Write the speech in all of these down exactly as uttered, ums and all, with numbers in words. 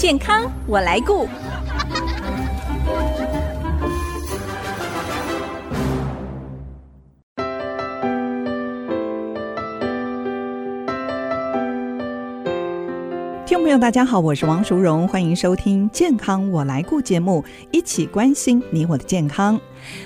健康我来顾。听众朋友大家好，我是王淑荣，欢迎收听健康我来顾节目，一起关心你我的健康。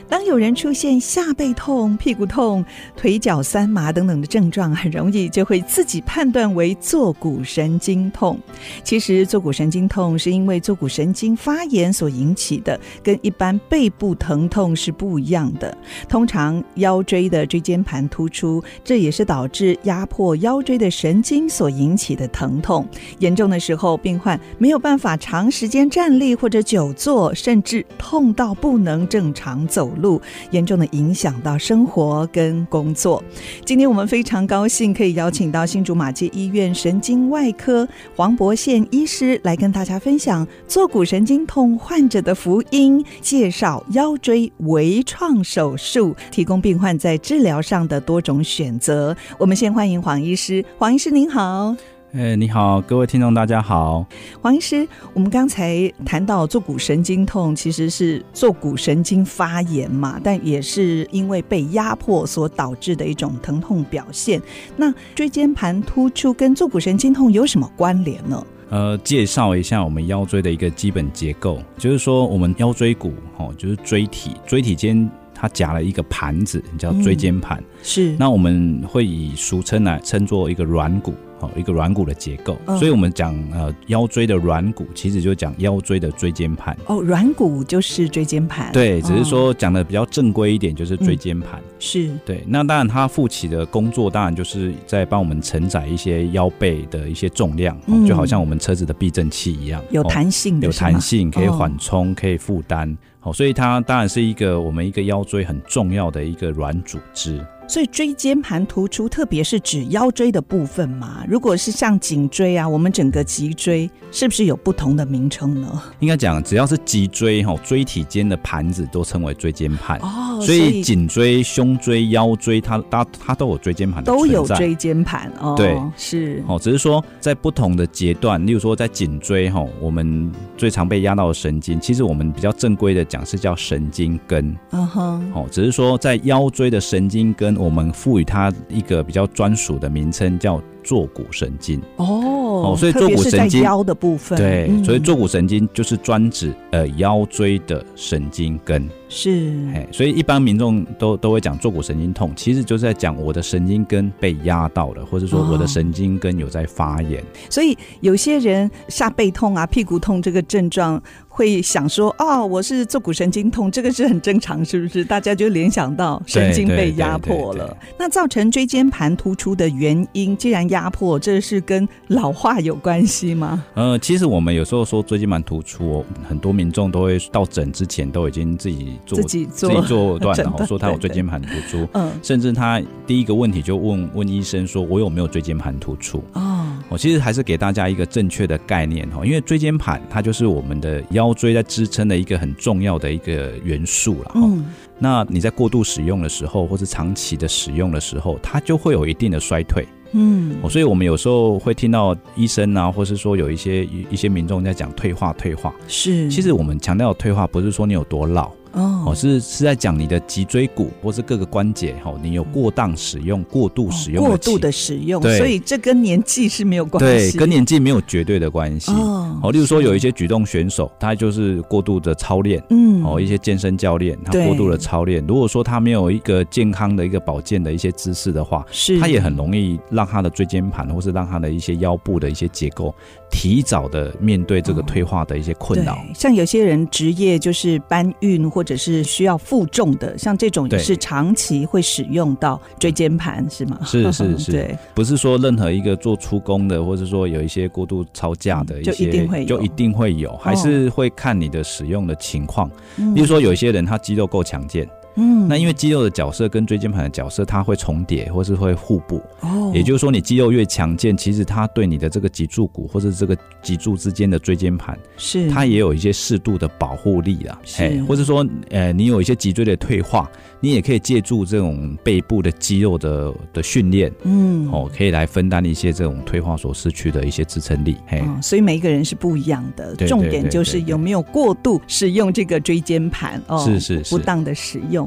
当有人出现下背痛、屁股痛、腿脚酸麻等等的症状，很容易就会自己判断为坐骨神经痛。其实坐骨神经痛是因为坐骨神经发炎所引起的，跟一般背部疼痛是不一样的。通常腰椎的椎间盘突出，这也是导致压迫腰椎的神经所引起的疼痛。严重的时候，病患没有办法长时间站立或者久坐，甚至痛到不能正常走路，严重的影响到生活跟工作。今天我们非常高兴可以邀请到新竹马偕医院神经外科黄博宪医师来跟大家分享坐骨神经痛患者的福音，介绍腰椎微创手术，提供病患在治疗上的多种选择。我们先欢迎黄医师。黄医师您好。哎，你好，各位听众大家好。黄医师，我们刚才谈到坐骨神经痛其实是坐骨神经发炎嘛，但也是因为被压迫所导致的一种疼痛表现。那椎间盘突出跟坐骨神经痛有什么关联呢？呃，介绍一下我们腰椎的一个基本结构，就是说我们腰椎骨、哦、就是椎体，椎体间它夹了一个盘子叫椎间盘、嗯、是。那我们会以俗称来称作一个软骨，一个软骨的结构、哦、所以我们讲、呃、腰椎的软骨其实就讲腰椎的椎间盘。哦，软骨就是椎间盘。对，只是说讲的比较正规一点就是椎间盘、嗯、是。对，那当然它负起的工作当然就是在帮我们承载一些腰背的一些重量、嗯哦、就好像我们车子的避震器一样，有弹性的、哦、有弹性可以缓冲、哦、可以负担、哦、所以它当然是一个我们一个腰椎很重要的一个软组织。所以椎间盘突出特别是指腰椎的部分嘛，如果是像颈椎啊，我们整个脊椎是不是有不同的名称呢？应该讲只要是脊椎，椎体间的盘子都称为椎间盘、哦、所以颈椎、胸椎、腰椎 它, 它, 它都有椎间盘的存在，都有椎间盘、哦、对，是。只是说在不同的阶段，例如说在颈椎我们最常被压到的神经，其实我们比较正规的讲是叫神经根、嗯、哼，只是说在腰椎的神经根我们赋予它一个比较专属的名称叫坐骨神经。 哦, 哦所以坐骨神经特别是在腰的部分。对、嗯、所以坐骨神经就是专指、呃、腰椎的神经根。是。所以一般民众 都, 都会讲坐骨神经痛，其实就是在讲我的神经根被压到了，或者说我的神经根有在发炎、哦、所以有些人下背痛啊、屁股痛这个症状会想说哦，我是坐骨神经痛，这个是很正常，是不是？大家就联想到神经被压迫了。对对对对对。那造成椎间盘突出的原因，既然压迫，这是跟老化有关系吗？呃，其实我们有时候说椎间盘突出、哦、很多民众都会到诊之前都已经自己做自己 做, 自己做断了、哦、说他有椎间盘突出。对对对、嗯、甚至他第一个问题就 问, 问医生说我有没有椎间盘突出。哦哦、其实还是给大家一个正确的概念、哦、因为椎间盘它就是我们的腰椎在支撑的一个很重要的一个元素啦、哦嗯、那你在过度使用的时候或是长期的使用的时候，它就会有一定的衰退。嗯、哦，所以我们有时候会听到医生啊，或是说有一些一些民众在讲退化退化是。其实我们强调的退化不是说你有多老哦，是是在讲你的脊椎骨或是各个关节、哦、你有过当使用、过度使用的、哦、过度的使用，所以这跟年纪是没有关系。对，跟年纪没有绝对的关系、哦哦、例如说有一些举重选手他就是过度的操练、嗯哦、一些健身教练他过度的操练，如果说他没有一个健康的一个保健的一些知识的话，是他也很容易让他的椎间盘或是让他的一些腰部的一些结构提早的面对这个退化的一些困扰、哦、像有些人职业就是搬运或者或者是需要负重的，像这种也是长期会使用到椎间盘，是吗？是是是。对，不是说任何一个做出工的，或者说有一些过度操架的一些、嗯、就一定会有，就一定会有、哦、还是会看你的使用的情况。例如说有一些人他肌肉够强健、嗯，那因为肌肉的角色跟椎间盘的角色它会重叠或是会互补，哦，也就是说你肌肉越强健，其实它对你的这个脊柱骨或是这个脊柱之间的椎间盘是它也有一些适度的保护力啦，是，欸，或是说，呃、你有一些脊椎的退化，你也可以借助这种背部的肌肉的的训练，嗯，哦，可以来分担一些这种退化所失去的一些支撑力，嘿，哦，所以每一个人是不一样的，對對對對對，重点就是有没有过度使用这个椎间盘，哦，是是是，不当的使用，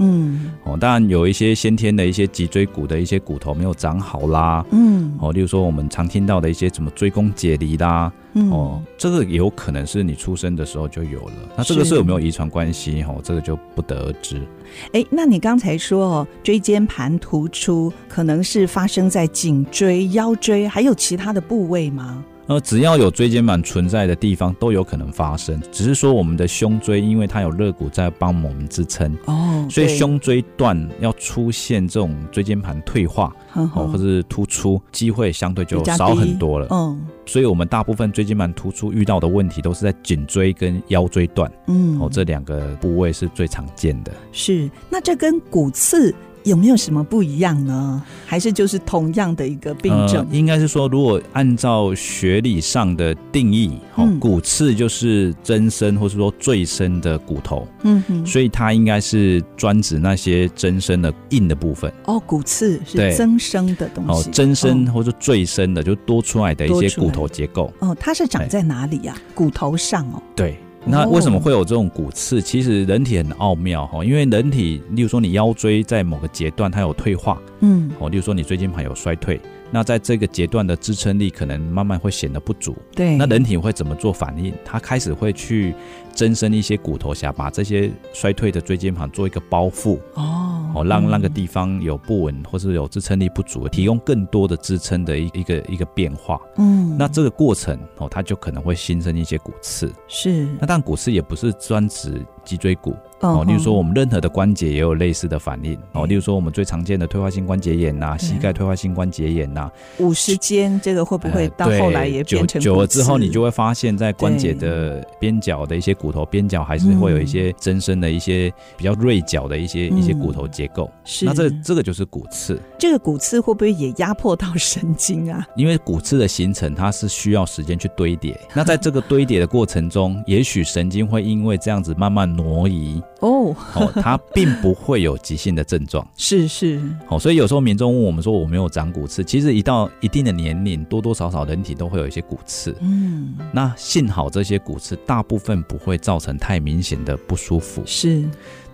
嗯，哦，当然有一些先天的一些脊椎骨的一些骨头没有长好啦，嗯，哦，例如说我们常听到的一些什么椎弓解离啦，嗯，哦，这个有可能是你出生的时候就有了，那这个是有没有遗传关系，哦，这个就不得而知。哎，那你刚才说，哦，椎间盘突出可能是发生在颈椎、腰椎还有其他的部位吗？呃，只要有椎间盘存在的地方都有可能发生，只是说我们的胸椎因为它有肋骨在帮我们支撑，哦，所以胸椎段要出现这种椎间盘退化，哦，或是突出机会相对就少很多了，嗯，所以我们大部分椎间盘突出遇到的问题都是在颈椎跟腰椎段，嗯，哦，这两个部位是最常见的。是，那这跟骨刺有没有什么不一样呢？还是就是同样的一个病症？呃、应该是说，如果按照学理上的定义，嗯哦，骨刺就是增生或是说赘生的骨头，嗯哼，所以它应该是专指那些增生的硬的部分。哦，骨刺是增生的东西，哦，增生或是赘生的，哦，就多出来的一些骨头结构。哦，它是长在哪里啊？骨头上哦。对。那为什么会有这种骨刺？其实人体很奥妙，因为人体例如说你腰椎在某个阶段它有退化，嗯，例如说你椎间盘有衰退，那在这个阶段的支撑力可能慢慢会显得不足，对，那人体会怎么做反应？它开始会去增生一些骨头下，把这些衰退的椎间盘做一个包覆，哦，哦，让那个地方有不稳或是有支撑力不足，提供更多的支撑的一个一个变化，嗯，那这个过程，哦，它就可能会新生一些骨刺。是，那但骨刺也不是专指脊椎骨，哦，例如说我们任何的关节也有类似的反应，哦，例如说我们最常见的退化性关节炎啊，膝盖退化性关节炎啊，五十肩这个会不会到后来也变成骨刺？久了之后你就会发现在关节的边角的一些骨头边角还是会有一些增生的一些比较锐角的一些、嗯、一些骨头结构，是，那这这个就是骨刺。这个骨刺会不会也压迫到神经啊？因为骨刺的形成它是需要时间去堆叠，那在这个堆叠的过程中也许神经会因为这样子慢慢挪移，Oh, 哦，它并不会有急性的症状，是是，哦，所以有时候民众问我们说我没有长骨刺，其实一到一定的年龄多多少少人体都会有一些骨刺，嗯，那幸好这些骨刺大部分不会造成太明显的不舒服，是，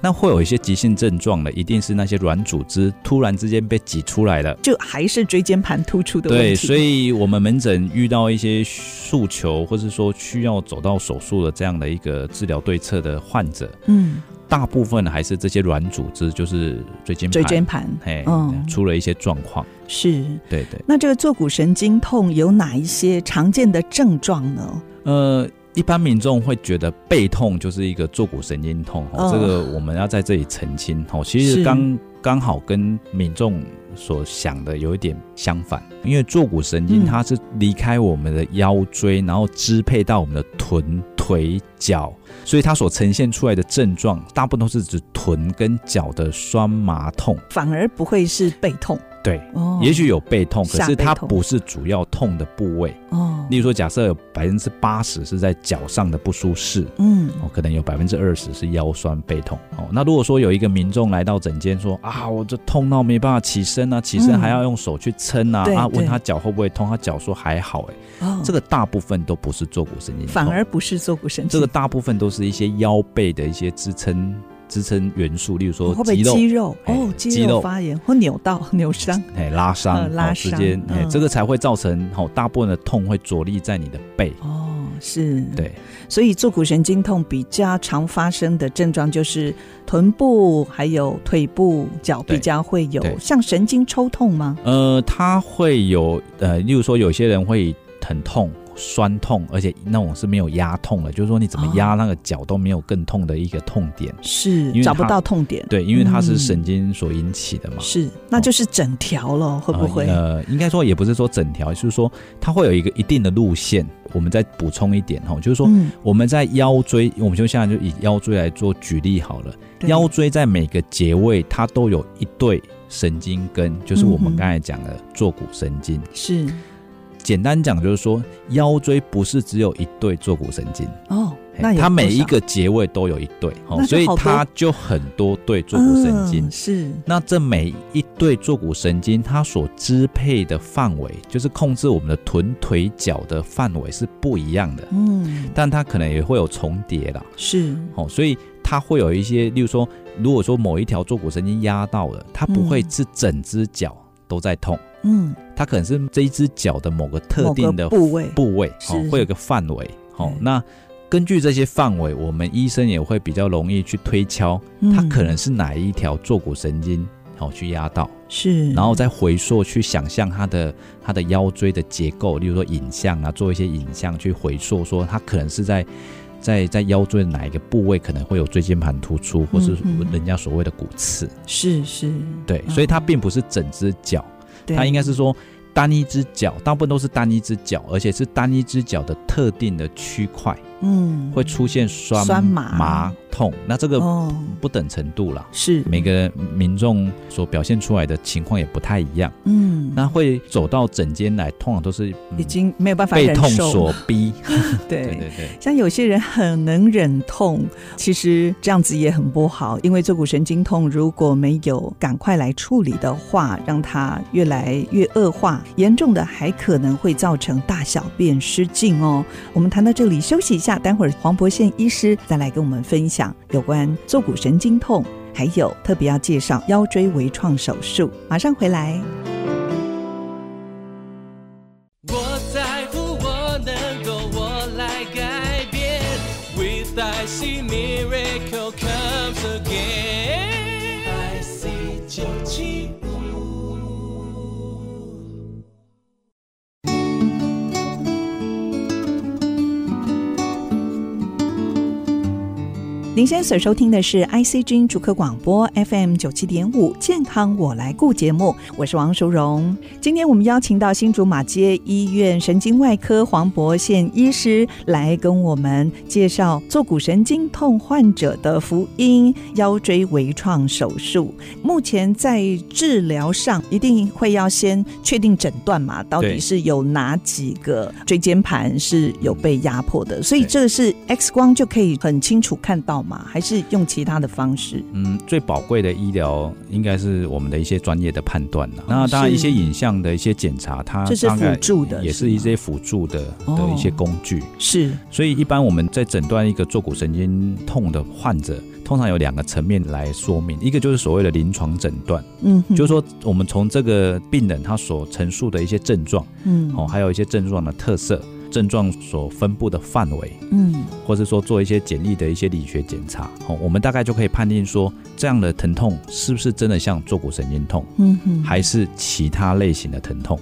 那会有一些急性症状的一定是那些软组织突然之间被挤出来了，就还是椎间盘突出的问题。对，所以我们门诊遇到一些诉求或是说需要走到手术的这样的一个治疗对策的患者，嗯，大部分还是这些软组织就是椎间盘，椎间盘，嗯，出了一些状况。是，对对。那这个坐骨神经痛有哪一些常见的症状呢？呃一般民众会觉得背痛就是一个坐骨神经痛，哦，这个我们要在这里澄清，哦，其实刚刚好跟民众所想的有一点相反，因为坐骨神经它是离开我们的腰椎，嗯，然后支配到我们的臀、腿、脚，所以它所呈现出来的症状大部分都是指臀跟脚的酸麻痛，反而不会是背痛。对，哦，也许有背痛，可是它不是主要痛的部位，哦，例如说假设有 百分之八十 是在脚上的不舒适，嗯，哦，可能有 百分之二十 是腰酸背痛，哦，那如果说有一个民众来到诊间说啊我这痛到没办法起身啊，起身还要用手去撑啊，嗯，啊问他脚会不会痛，他脚说还好，欸哦，这个大部分都不是坐骨神经痛，反而不是坐骨神经，这个大部分都是一些腰背的一些支撑支撑元素，例如说肌肉，肌肉，哦，肌肉发炎或扭到扭伤，拉伤，呃、拉伤，嗯，这个才会造成，哦，大部分的痛会着力在你的背。哦，是，对，所以坐骨神经痛比较常发生的症状就是臀部还有腿部、脚比较会有像神经抽痛吗？呃，它会有，呃，例如说有些人会疼痛。酸痛，而且那种是没有压痛了，就是说你怎么压那个脚都没有更痛的一个痛点，是找不到痛点，对，因为它是神经所引起的嘛，嗯，是，那就是整条了，哦，会不会？呃，应该说也不是说整条，就是说它会有一个一定的路线，我们再补充一点，就是说我们在腰椎，我们就现在就以腰椎来做举例好了，腰椎在每个节位它都有一对神经根，就是我们刚才讲的坐骨神经，是简单讲就是说腰椎不是只有一对坐骨神经哦，它每一个节位都有一对，所以它就很多对坐骨神经、嗯、是。那这每一对坐骨神经它所支配的范围，就是控制我们的臀腿脚的范围是不一样的、嗯、但它可能也会有重叠啦，是。所以它会有一些，例如说如果说某一条坐骨神经压到了，它不会是整只脚都在痛，嗯，它可能是这一只脚的某个特定的部位，部位会有个范围，那根据这些范围，我们医生也会比较容易去推敲它可能是哪一条坐骨神经、哦、去压到，是，然后再回溯去想象它的它的腰椎的结构，例如说影像啊，做一些影像去回溯说它可能是在在, 在腰椎的哪一个部位可能会有椎间盘突出，或是人家所谓的骨刺，是是，对、嗯、所以它并不是整只脚，它应该是说单一只脚，大部分都是单一只脚，而且是单一只脚的特定的区块，嗯，会出现酸麻, 麻痛，那这个不等程度啦、哦、是，每个民众所表现出来的情况也不太一样，嗯，那会走到诊间来通常都是、嗯、已经没有办法忍受，被痛所逼对, 对对对，像有些人很能忍痛，其实这样子也很不好，因为坐骨神经痛如果没有赶快来处理的话，让它越来越恶化，严重的还可能会造成大小便失禁哦。我们谈到这里休息一下，待会儿黄伯宪医师再来跟我们分享有关坐骨神经痛，还有特别要介绍腰椎微创手术，马上回来。我在乎我能够，我来改变 With I see miracle comes again I see 九七您现在所收听的是 I C 之音主客广播 F M 九十七点五 健康我来顾节目，我是王淑荣。今天我们邀请到新竹马偕医院神经外科黄伯宪医师来跟我们介绍坐骨神经痛患者的福音腰椎微创手术。目前在治疗上一定会要先确定诊断嘛，到底是有哪几个椎间盘是有被压迫的，所以这是 X 光就可以很清楚看到吗？还是用其他的方式？嗯，最宝贵的医疗应该是我们的一些专业的判断、啊哦、那当然一些影像的一些检查，它这是辅助的，也是一些辅助 的, 的一些工具、哦、是。所以一般我们在诊断一个坐骨神经痛的患者，通常有两个层面来说明，一个就是所谓的临床诊断，嗯，就是说我们从这个病人他所陈述的一些症状，嗯、哦，还有一些症状的特色，症状所分布的范围，嗯，或是说做一些简易的一些理学检查、哦、我们大概就可以判定说这样的疼痛是不是真的像坐骨神经痛，嗯哼，还是其他类型的疼痛，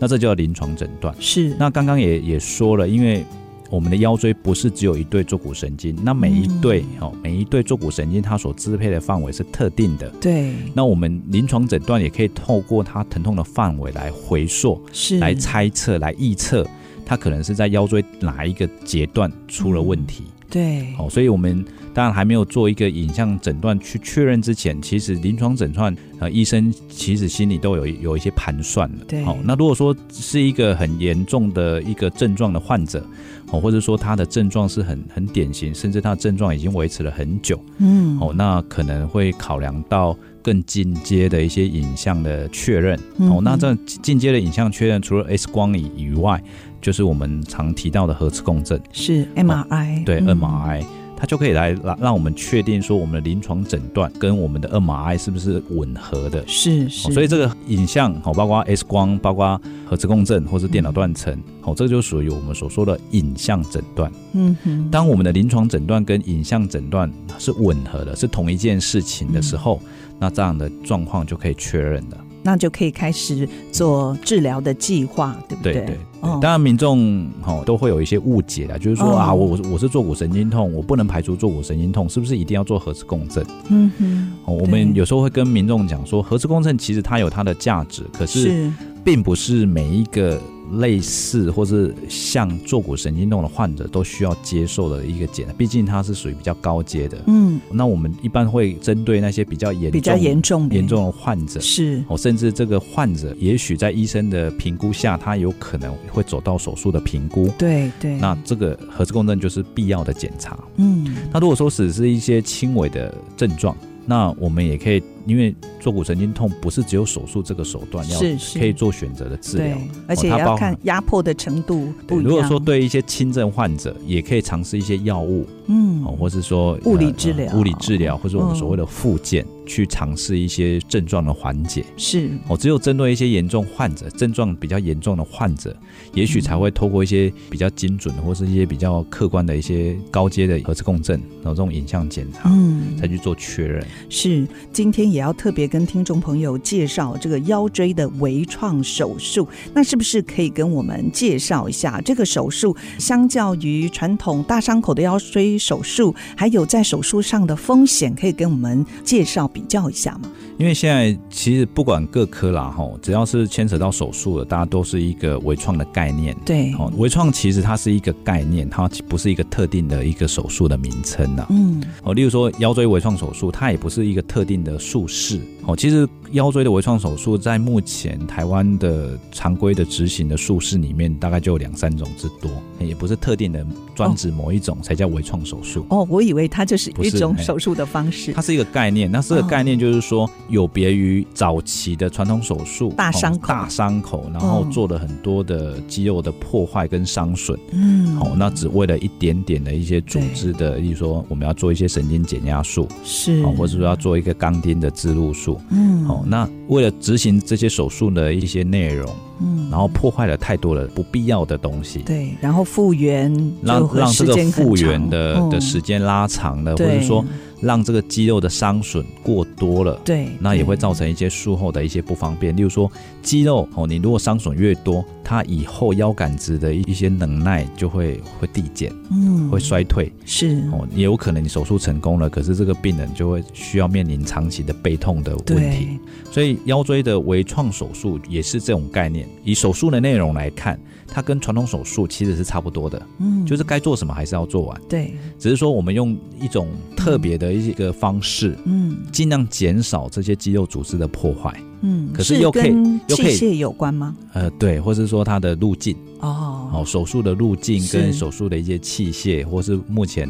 那这就叫临床诊断。是。那刚刚 也, 也说了，因为我们的腰椎不是只有一对坐骨神经，那每一对、嗯哦、每一对坐骨神经它所支配的范围是特定的，对。那我们临床诊断也可以透过它疼痛的范围来回溯，是，来猜测，来臆测它可能是在腰椎哪一个阶段出了问题、嗯、对、哦、所以我们当然还没有做一个影像诊断去确认之前，其实临床诊断、呃、医生其实心里都 有, 有一些盘算了，对、哦、那如果说是一个很严重的一个症状的患者、哦、或者说他的症状是 很, 很典型，甚至他的症状已经维持了很久，嗯、哦，那可能会考量到更进阶的一些影像的确认、嗯哦、那这进阶的影像确认除了 X 光以外，就是我们常提到的核磁共振，是 M R I、哦、对、嗯、M R I 它就可以来让我们确定说我们的临床诊断跟我们的 M R I 是不是吻合的，是是、哦、所以这个影像、哦、包括 X 光，包括核磁共振或是电脑断层、嗯哦、这就属于我们所说的影像诊断、嗯、哼。当我们的临床诊断跟影像诊断是吻合的，是同一件事情的时候、嗯、那这样的状况就可以确认了，那就可以开始做治疗的计划，对不对？对对对、哦、当然民众、哦、都会有一些误解啦，就是说、哦、啊，我我是坐骨神经痛，我不能排除坐骨神经痛，是不是一定要做核磁共振？嗯哼、哦、我们有时候会跟民众讲说，核磁共振其实它有它的价值，可是并不是每一个类似或是像坐骨神经痛的患者都需要接受的一个检查，毕竟它是属于比较高阶的。嗯，那我们一般会针对那些比较严重比较严重严重的患者，是、哦、甚至这个患者也许在医生的评估下，他有可能会走到手术的评估。对对，那这个核磁共振就是必要的检查。嗯，那如果说只是一些轻微的症状，那我们也可以，因为坐骨神经痛不是只有手术这个手段，要可以做选择的治疗，而且也要看压迫的程度不一样。如果说对一些轻症患者，也可以尝试一些药物，嗯，或是说物理治疗、呃、物理治疗，或是我们所谓的复健、嗯、去尝试一些症状的缓解。是、哦、只有针对一些严重患者，症状比较严重的患者，也许才会透过一些比较精准的或是一些比较客观的一些高阶的核磁共振，然后这种影像检查、嗯、才去做确认。是，今天也要特别跟听众朋友介绍这个腰椎的微创手术，那是不是可以跟我们介绍一下这个手术相较于传统大伤口的腰椎手术，还有在手术上的风险，可以跟我们介绍比较一下吗？因为现在其实不管各科啦，只要是牵扯到手术的，大家都是一个微创的概念。对，微创其实它是一个概念，它不是一个特定的一个手术的名称啦。嗯，例如说腰椎微创手术，它也不是一个特定的术式。其实腰椎的微创手术在目前台湾的常规的执行的术式里面，大概就有两三种之多，也不是特定的专指某一种才叫微创手术。哦，我以为它就是一种手术的方式。它是一个概念，那这个概念就是说，有别于早期的传统手术，大伤口、哦、大伤口，然后做了很多的肌肉的破坏跟伤损。嗯，好、哦，那只为了一点点的一些组织的，例如说我们要做一些神经减压术，是、哦，或者说要做一个钢钉的植入术。嗯，好、哦，那为了执行这些手术的一些内容。嗯，然后破坏了太多的不必要的东西。对，然后复原就会时间很长，让这个复原 的,、嗯、的时间拉长了，或者说让这个肌肉的伤损过多了。对，那也会造成一些术后的一些不方便，例如说肌肉、哦、你如果伤损越多，它以后腰杆子的一些能耐就会会递减，嗯，会衰退。是、哦、也有可能你手术成功了，可是这个病人就会需要面临长期的背痛的问题。所以腰椎的微创手术也是这种概念，以手术的内容来看，它跟传统手术其实是差不多的。嗯，就是该做什么还是要做完。对，只是说我们用一种特别的一个方式，嗯，尽量减少这些肌肉组织的破坏。嗯，可是又可以，是跟器械有关吗？呃，对，或是说它的路径。哦，哦，手术的路径跟手术的一些器械，或是目前。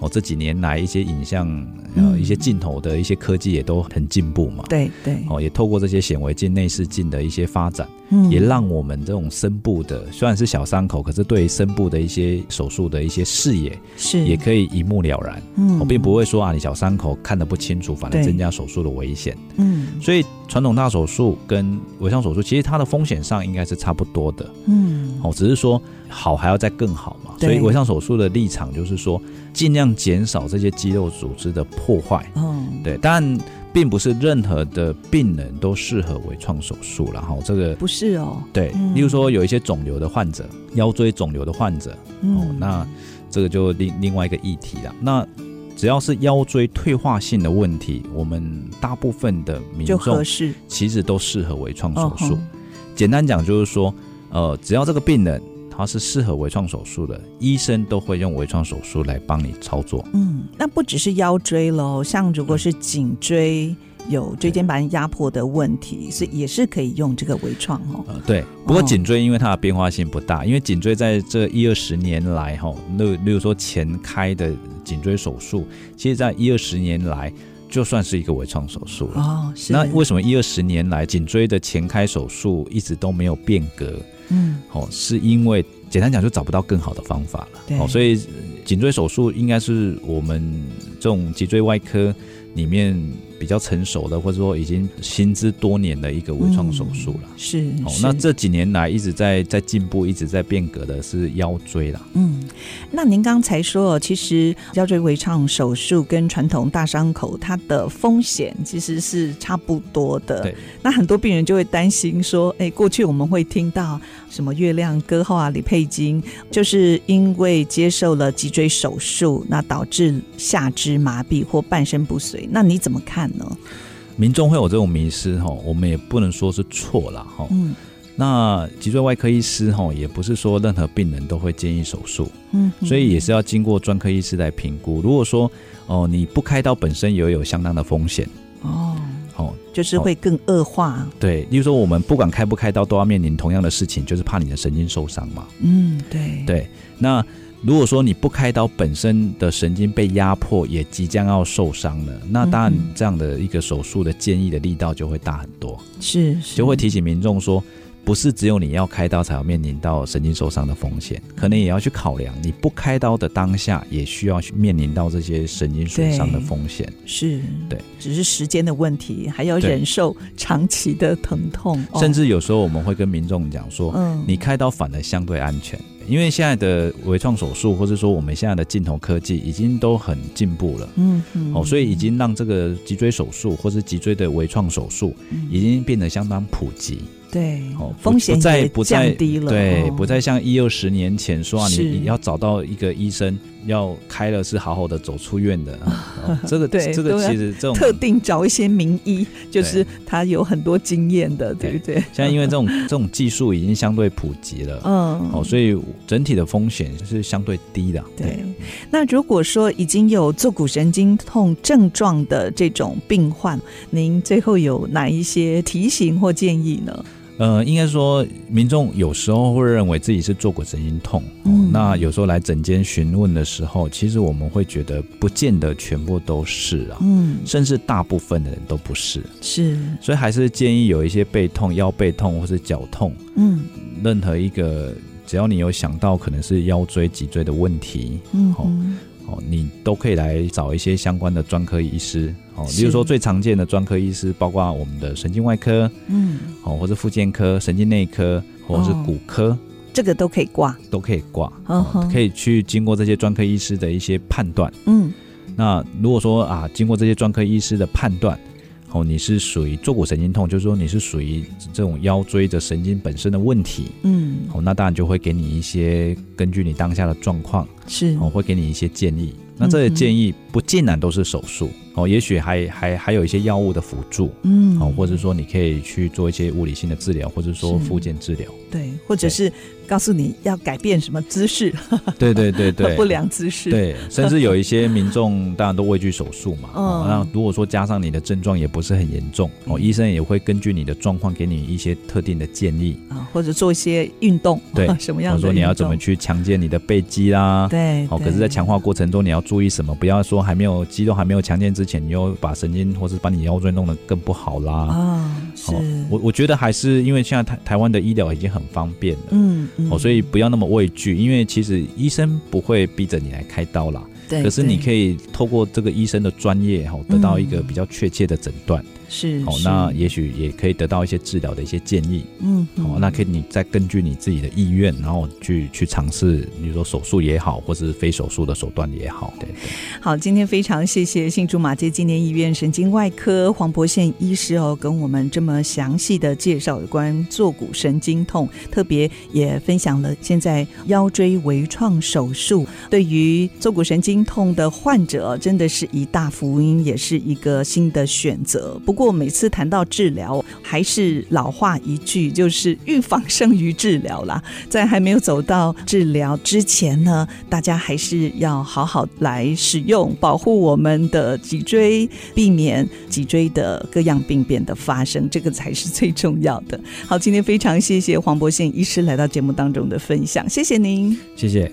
哦，这几年来一些影像、呃、一些镜头的一些科技也都很进步嘛。对对、哦、也透过这些显微镜、内视镜的一些发展、嗯、也让我们这种深部的，虽然是小伤口，可是对于深部的一些手术的一些视野是也可以一目了然。嗯、哦，并不会说啊，你小伤口看得不清楚，反而增加手术的危险。嗯，所以传统大手术跟微创手术其实它的风险上应该是差不多的。嗯，哦，只是说好还要再更好嘛。所以微创手术的立场就是说，尽量减少这些肌肉组织的破坏。嗯，对，但并不是任何的病人都适合微创手术啦。这个不是哦。对，嗯、例如说有一些肿瘤的患者，腰椎肿瘤的患者，嗯、哦，那这个就另另外一个议题啦。那只要是腰椎退化性的问题，我们大部分的民众其实都适合微创手术。哦、简单讲就是说，呃，只要这个病人。它是适合微创手术的，医生都会用微创手术来帮你操作。嗯，那不只是腰椎咯，像如果是颈椎有椎间盘压迫的问题，所以也是可以用这个微创、哦呃、对，不过颈椎因为它的变化性不大，因为颈椎在这一二十年来，例如说前开的颈椎手术，其实在一二十年来就算是一个微创手术了。哦，是。那为什么一二十年来颈椎的前开手术一直都没有变革？嗯，哦，是因为简单讲就找不到更好的方法了。对，哦，所以颈椎手术应该是我们这种脊椎外科里面比较成熟的，或者说已经行之多年的一个微创手术了。嗯，是，哦，那这几年来一直在在进步，一直在变革的是腰椎啦。嗯，那您刚才说，其实腰椎微创手术跟传统大伤口它的风险其实是差不多的。对，那很多病人就会担心说，哎，过去我们会听到什么月亮哥后啊、李佩金，就是因为接受了脊椎手术，那导致下肢麻痹或半身不遂。那你怎么看呢？民众会有这种迷思，我们也不能说是错啦。嗯，那脊椎外科医师也不是说任何病人都会建议手术，嗯，所以也是要经过专科医师来评估。如果说、哦、你不开刀本身也有相当的风险哦，就是会更恶化、哦、对，例如说我们不管开不开刀都要面临同样的事情，就是怕你的神经受伤嘛。嗯，对对。那如果说你不开刀本身的神经被压迫也即将要受伤了，那当然这样的一个手术的建议的力道就会大很多。是，是就会提醒民众说不是只有你要开刀才有面临到神经受伤的风险，可能也要去考量你不开刀的当下也需要面临到这些神经损伤的风险。是，对，只是时间的问题，还要忍受长期的疼痛、哦、甚至有时候我们会跟民众讲说、嗯、你开刀反而相对安全，因为现在的微创手术或者说我们现在的镜头科技已经都很进步了，嗯嗯、哦，所以已经让这个脊椎手术或是脊椎的微创手术已经变得相当普及，对、哦、风险也降低了，对，不再像一二十年前说、啊、你要找到一个医生要开了是好好的走出院的、哦、这个对，这个其实这种特定找一些名医，就是他有很多经验的， 对, 对不对？现在因为这种这种技术已经相对普及了，嗯、哦，所以整体的风险是相对低的。对，对，那如果说已经有坐骨神经痛症状的这种病患，您最后有哪一些提醒或建议呢？呃，应该说民众有时候会认为自己是坐骨神经痛、嗯哦、那有时候来诊间询问的时候，其实我们会觉得不见得全部都是啊，嗯，甚至大部分的人都不是，是，所以还是建议有一些背痛、腰背痛或是脚痛，嗯，任何一个只要你有想到可能是腰椎、脊椎的问题，嗯、哦哦、你都可以来找一些相关的专科医师、哦、例如说最常见的专科医师包括我们的神经外科、嗯哦、或是复健科、神经内科或是骨科、哦、这个都可以挂，都可以挂、哦哦、可以去经过这些专科医师的一些判断。嗯，那如果说啊，经过这些专科医师的判断、哦、你是属于坐骨神经痛，就是说你是属于这种腰椎的神经本身的问题，嗯、哦，那当然就会给你一些根据你当下的状况，是、哦、会给你一些建议。那这些建议不尽然都是手术、哦、也许 还, 还, 还有一些药物的辅助、嗯哦、或者说你可以去做一些物理性的治疗或者说复健治疗，对，或者是告诉你要改变什么姿势，对对对对，不良姿势，对，甚至有一些民众当然都畏惧手术嘛、嗯哦、那如果说加上你的症状也不是很严重、哦、医生也会根据你的状况给你一些特定的建议、哦、或者做一些运动，对，什么样的运动，或者说你要怎么去强健你的背肌啦，对哦、可是在强化过程中你要注意什么，不要说还没有肌肉还没有强健之前你又把神经或是把你腰椎弄得更不好啦、哦是哦、我, 我觉得还是因为现在 台, 台湾的医疗已经很方便了、嗯嗯哦、所以不要那么畏惧，因为其实医生不会逼着你来开刀啦，对，可是你可以透过这个医生的专业、哦、得到一个比较确切的诊断、嗯是, 是、哦、那也许也可以得到一些治疗的一些建议，嗯、哦，那可以你再根据你自己的意愿然后去去尝试，比如说手术也好或是非手术的手段也好，对对。好，今天非常谢谢新竹马偕纪念医院神经外科黄博宪医师哦，跟我们这么详细的介绍有关坐骨神经痛，特别也分享了现在腰椎微创手术对于坐骨神经痛的患者真的是一大福音，也是一个新的选择。不过不过每次谈到治疗还是老话一句，就是预防胜于治疗啦。在还没有走到治疗之前呢，大家还是要好好来使用，保护我们的脊椎，避免脊椎的各样病变的发生，这个才是最重要的。好，今天非常谢谢黄博宪医师来到节目当中的分享，谢谢您，谢谢。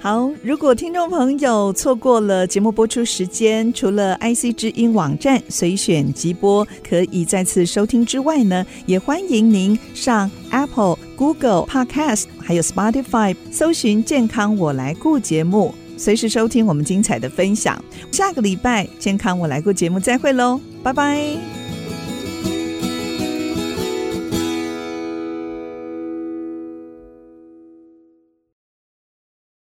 好，如果听众朋友错过了节目播出时间，除了 I C 之音网站随选即播可以再次收听之外呢，也欢迎您上 Apple、 Google、 Podcast 还有 Spotify 搜寻健康我来顾节目，随时收听我们精彩的分享。下个礼拜健康我来顾节目再会咯，拜拜。